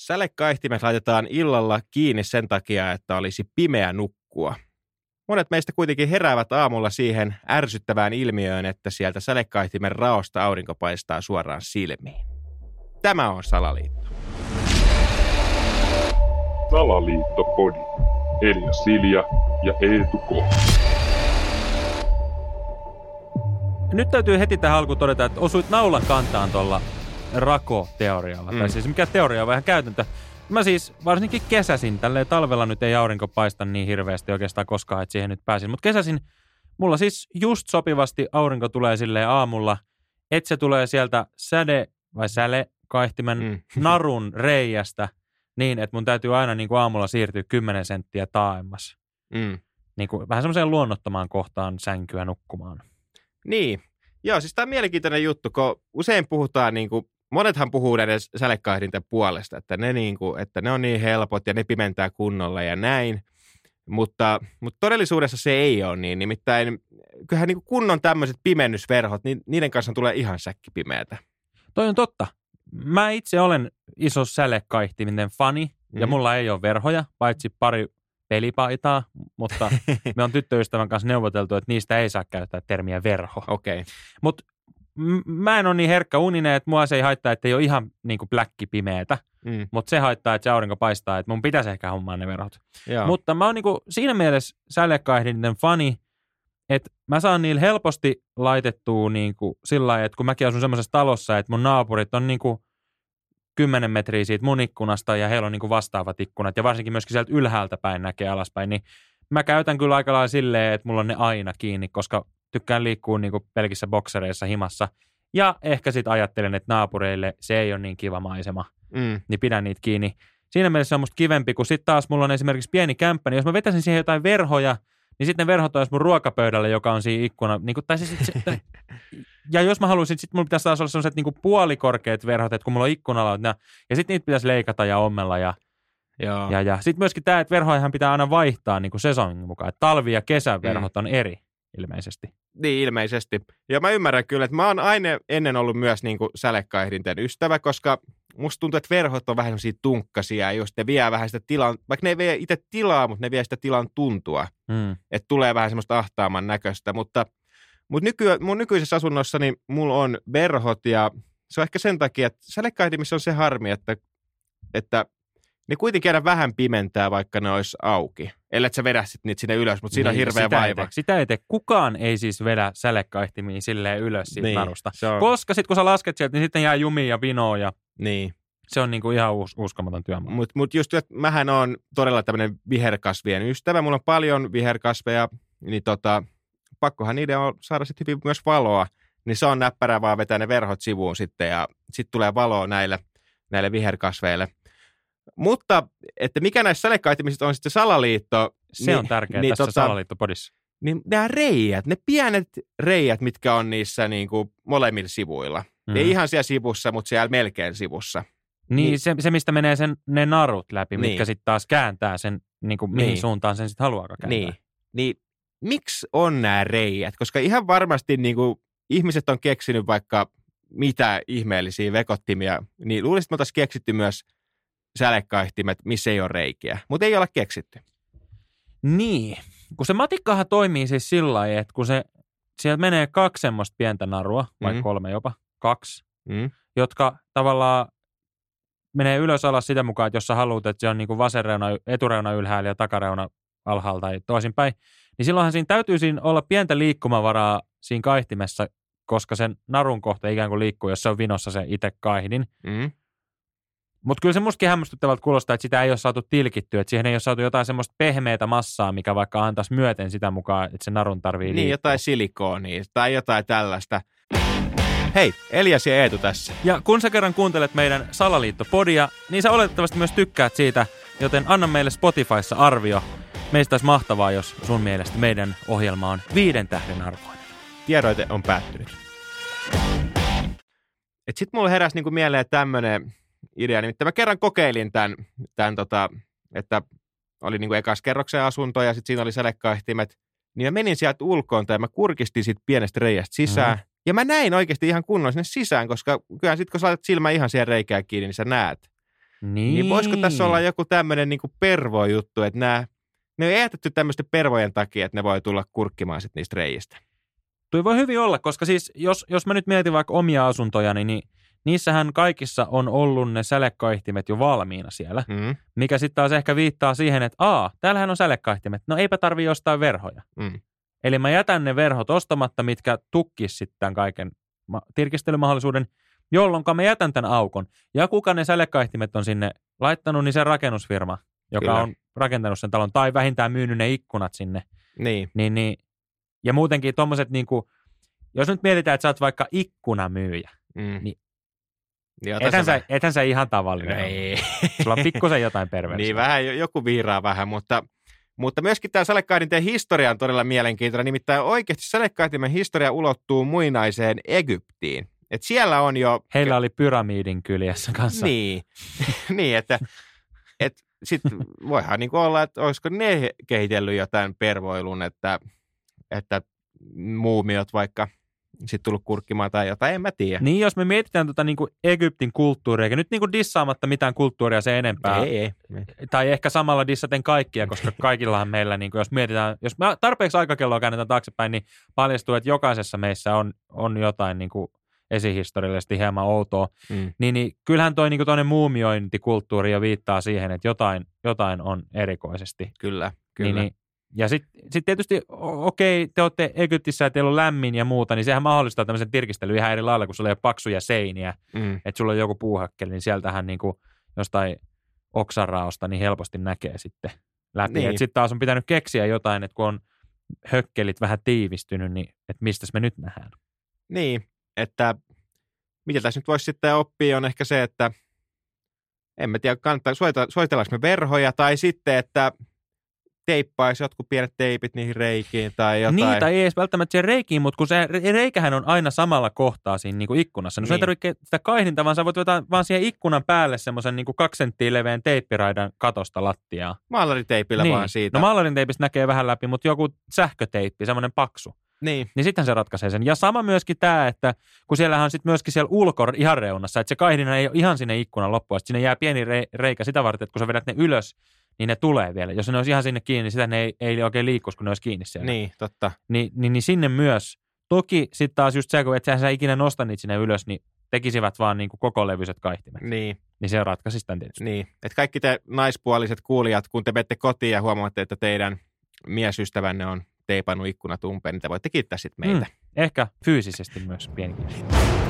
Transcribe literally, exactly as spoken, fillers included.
Sälekkaihtimet laitetaan illalla kiinni sen takia, että olisi pimeä nukkua. Monet meistä kuitenkin heräävät aamulla siihen ärsyttävään ilmiöön, että sieltä sälekkaihtimen raosta aurinko paistaa suoraan silmiin. Tämä on Salaliitto. Salaliittopodi. Elias Silja ja Eetu K. Nyt täytyy heti tähän alkuun todeta, että osuit naulan kantaan tuolla rakoteorialla. Mm. Tai siis mikä teoria on vähän käytäntö. Mä siis varsinkin kesäsin, tälleen talvella nyt ei aurinko paista niin hirveästi oikeastaan koskaan, että siihen nyt pääsin. Mutta kesäsin, mulla siis just sopivasti aurinko tulee silleen aamulla, että se tulee sieltä säde vai säle kaihtimen mm. narun reiästä niin, että mun täytyy aina niin kuin aamulla siirtyä kymmenen senttiä taaemmas. Mm. Niin kuin vähän semmoiseen luonnottamaan kohtaan sänkyä nukkumaan. Niin. Joo, siis tämä on mielenkiintoinen juttu, kun usein puhutaan, niin kuin, monethan puhuu näiden sälekaihdinten puolesta, että ne, niin kuin, että ne on niin helpot ja ne pimentää kunnolla ja näin, mutta, mutta todellisuudessa se ei ole niin. Nimittäin kyllähän niin kuin kunnon tämmöiset pimennysverhot, niin niiden kanssa tulee ihan säkkipimeätä. Toi on totta. Mä itse olen iso sälekaihtiminen fani ja mm. mulla ei ole verhoja, paitsi pari pelipaitaa, mutta me on tyttöystävän kanssa neuvoteltu, että niistä ei saa käyttää termiä verho. Okei. Okay. Mutta m- mä en ole niin herkkä uninen, että mua se ei haittaa, että ei ole ihan niinku bläkki pimeätä, mm. mutta se haittaa, että se aurinko paistaa, että mun pitäisi ehkä hommaa ne verhot. Joo. Mutta mä oon niinku siinä mielessä sälekaihdinten fani, että mä saan niillä helposti laitettua niinku sillä lailla, että kun mäkin asun semmoisessa talossa, että mun naapurit on niinku kymmenen metriä siitä mun ikkunasta ja heillä on niinku vastaavat ikkunat ja varsinkin myöskin sieltä ylhäältä päin näkee alaspäin, niin mä käytän kyllä aika lailla silleen, että mulla on ne aina kiinni, koska tykkään liikkua niinku pelkissä boksereissa himassa ja ehkä sit ajattelen, että naapureille se ei ole niin kiva maisema, mm. niin pidän niitä kiinni. Siinä mielessä se on musta kivempi, kun sit taas mulla on esimerkiksi pieni kämppä, niin jos mä vetäisin siihen jotain verhoja, niin sitten ne verhot olisi mun ruokapöydällä, joka on siinä ikkuna. Niin kuin, tai siis, se, tai, ja jos mä haluaisin, sitten mun pitäisi taas olla sellaiset niin kuin puolikorkeat verhot, että kun mulla on ikkunalaut. Ja, ja sitten niitä pitäisi leikata ja ommella. Ja, ja, ja. Sitten myöskin tämä, että verhojahan pitää aina vaihtaa niin kuin sesongin mukaan. Että talvi- ja kesäverhot mm. on eri ilmeisesti. Niin, ilmeisesti. Ja mä ymmärrän kyllä, että mä oon aina ennen ollut myös niin kuin sälekaihdinten ystävä, koska musta tuntuu, että verhot on vähän semmoisia tunkkasia, jos ne vie vähän sitä tilaa, vaikka ne ei vie itse tilaa, mutta ne vie sitä tilan tuntua. Mm. Että tulee vähän semmoista ahtaaman näköistä. Mutta, mutta nyky, mun nykyisessä asunnossani mulla on verhot ja se on ehkä sen takia, että sälekaihdimissa on se harmi, että, että ne kuitenkin aina vähän pimentää, vaikka ne olisi auki. Ellei sä vedä sit niitä sinne ylös, mutta siinä niin, on hirveä sitä vaiva. Ei te, sitä ei tee. Kukaan ei siis vedä sälekaihtimia silleen ylös siitä niin, narusta. Koska sitten kun sä lasket sieltä, niin sitten jää jumia ja vinoa ja niin. Se on niinku ihan uus, uskomaton työmaa. Mutta mut just, että mähän on todella tämmöinen viherkasvien ystävä. Mulla on paljon viherkasveja, niin tota, pakkohan niiden on saada sitten hyvin myös valoa. Niin se on näppärää vaan vetää ne verhot sivuun sitten ja sitten tulee valoa näille, näille viherkasveille. Mutta, että mikä näissä sälekaihtimisissa on sitten salaliitto. Se niin, on tärkeää niin, tässä tota, salaliittopodissa. Niin nämä reijät, ne pienet reijät, mitkä on niissä niin kuin molemmilla sivuilla. Mm. Ei ihan siellä sivussa, mutta siellä melkein sivussa. Niin, niin. Se, se, mistä menee sen, ne narut läpi, niin. Mitkä sitten taas kääntää sen, niin kuin mihin niin. suuntaan sen sitten haluaa kääntää. Niin, niin miksi on nämä reijät? Koska ihan varmasti niin kuin ihmiset on keksinyt vaikka mitä ihmeellisiä vekottimia, niin luulisin, että me oltaisiin keksitty myös sälekaihtimet, missä ei ole reikiä, mutta ei ole keksitty. Niin, kun se matikkahan toimii siis sillä lailla, että kun se, sieltä menee kaksi semmoista pientä narua, mm. vai kolme jopa, kaksi, mm. jotka tavallaan menee ylös alas sitä mukaan, että jos sä haluat, että se on niin kuin vasen reuna, etureuna ylhäällä ja takareuna alhaalla tai toisinpäin, niin silloinhan siinä täytyy siinä olla pientä liikkumavaraa siinä kaihtimessa, koska sen narun kohta ikään kuin liikkuu, jos se on vinossa se itse kaihdin. Mm. Mutta kyllä se mustakin hämmästyttävältä kuulostaa, että sitä ei ole saatu tilkittyä, että siihen ei ole saatu jotain semmoista pehmeätä massaa, mikä vaikka antaisi myöten sitä mukaan, että se narun tarvii liikkua. Niin, jotain silikoonia tai jotain tällaista. Hei, Elias ja Eetu tässä. Ja kun sä kerran kuuntelet meidän Salaliittopodia, niin sä oletettavasti myös tykkäät siitä, joten anna meille Spotifyssa arvio. Meistä olisi mahtavaa, jos sun mielestä meidän ohjelma on viiden tähden arvoinen. Tiedoite on päättynyt. Et sit mulle heräsi niinku mieleen tämmönen idea, nimittäin mä kerran kokeilin tämän, tämän tota, että oli niinku ekas kerroksen asunto ja sitten siinä oli sälekaihtimet. Niin mä menin sieltä ulkoon tai mä kurkistin siitä pienestä reiästä sisään. Mm. Ja mä näin oikeasti ihan kunnon sinne sisään, koska kyllähän sitten kun sä laitat silmän ihan siihen reikään kiinni, niin sä näet. Niin. Niin voisiko tässä olla joku tämmöinen niin kuin pervojuttu, että nämä, ne on ehtetty tämmöisten pervojen takia, että ne voi tulla kurkkimaan sitten niistä reijistä. Tuo voi hyvin olla, koska siis jos, jos mä nyt mietin vaikka omia asuntojani, niin niissähän kaikissa on ollut ne sälekkaihtimet jo valmiina siellä, mm. mikä sitten taas ehkä viittaa siihen, että aa, täällähän on sälekkaihtimet, no eipä tarvii ostaa verhoja. Mm. Eli mä jätän ne verhot ostamatta, mitkä tukkis sitten tämän kaiken tirkistelymahdollisuuden, jolloin mä jätän tämän aukon. Ja kuka ne sälekkaihtimet on sinne laittanut, niin se rakennusfirma, joka Kyllä. on rakentanut sen talon, tai vähintään myynyt ne ikkunat sinne. Niin. Niin, niin. Ja muutenkin tuommoiset, niin kuin, jos nyt mietitään, että sä oot vaikka ikkunamyyjä, mm. niin ethän sä, ethän sä ihan tavallinen. Ei. Sulla on pikkusen jotain perversiä. Niin vähän, joku viiraa vähän, mutta, mutta myöskin tämä sälekkaihtimen historia on todella mielenkiintoinen. Nimittäin oikeasti sälekkaihtimen historia ulottuu muinaiseen Egyptiin. Et siellä on jo... Heillä oli pyramidin kyljessä kanssa. Niin, niin että et sitten voihan niin olla, että olisiko ne kehitellyt jotain pervoilun, että, että muumiot vaikka... Sitten tullut kurkkimaan tai jotain, en mä tiedä. Niin, jos me mietitään tuota niin kuin Egyptin kulttuuria, eikä nyt niin kuin dissaamatta mitään kulttuuria se enempää. Ei, ei, ei. Tai ehkä samalla dissaten kaikkia, koska kaikillahan meillä, niin kuin, jos mietitään, jos me tarpeeksi aikakelloa käännetään taaksepäin, niin paljastuu, että jokaisessa meissä on, on jotain niin kuin esihistoriallisesti hieman outoa. Mm. Niin, niin kyllähän toi niin kuin toinen muumiointikulttuuri jo viittaa siihen, että jotain, jotain on erikoisesti. Kyllä, kyllä. Niin, ja sitten sit tietysti, okei, te olette Egyptissä ja teillä on lämmin ja muuta, niin sehän mahdollistaa tämmöisen tirkistelyn ihan eri lailla, kun sulla ei ole paksuja seiniä, mm. että sulla on joku puuhakkeli, niin sieltähän niinku jostain oksaraosta niin helposti näkee sitten läpi. Niin. Sitten taas on pitänyt keksiä jotain, että kun on hökkelit vähän tiivistynyt, niin että mistäs me nyt nähdään. Niin, että mitä tässä nyt voisi sitten oppia on ehkä se, että en mä tiedä, kannattaa, suositellaanko me verhoja tai sitten, että teippaisi jotkut pienet teipit niihin reikiin tai jotain. Niitä ei edes välttämättä siihen reikiin, mutta kun se reikähän on aina samalla kohtaa siinä niin kuin ikkunassa. No niin. Sinä ei tarvitse sitä kaihdinta, vaan sä voit vetää vaan siihen ikkunan päälle semmoisen niin kuin kaksi senttiä leveän teippiraidan katosta lattiaa. Maalariteipillä niin. Vaan siitä. No maalariteipistä näkee vähän läpi, mutta joku sähköteippi, semmoinen paksu. Niin. Niin sittenhän se ratkaisee sen. Ja sama myöskin tämä, että kun siellähän on sitten myöskin siellä ulkor ihan reunassa, että se kaihdinhan ei ole ihan sinne ikkunan loppuun, että sinne jää pieni reikä sitä varten, että kun sä vedät ne ylös, niin ne tulee vielä. Jos ne olisi ihan sinne kiinni, niin sitä ne ei, ei oikein liikkuisi, kun ne olisi kiinni siellä. Niin, totta. Ni, niin, niin sinne myös. Toki sitten taas just se, kun et sä ikinä nosta niitä sinne ylös, niin tekisivät vaan niin kuin koko levyiset kaihtimet. Niin. Niin se ratkaisisi tämän tietysti. Niin. Että kaikki te naispuoliset kuulijat, kun te menette kotiin ja huomaatte, että teidän miesystävänne on teipannut ikkunat umpeen, niin te voitte kiittää sitten meitä. Mm, ehkä fyysisesti myös pienikin.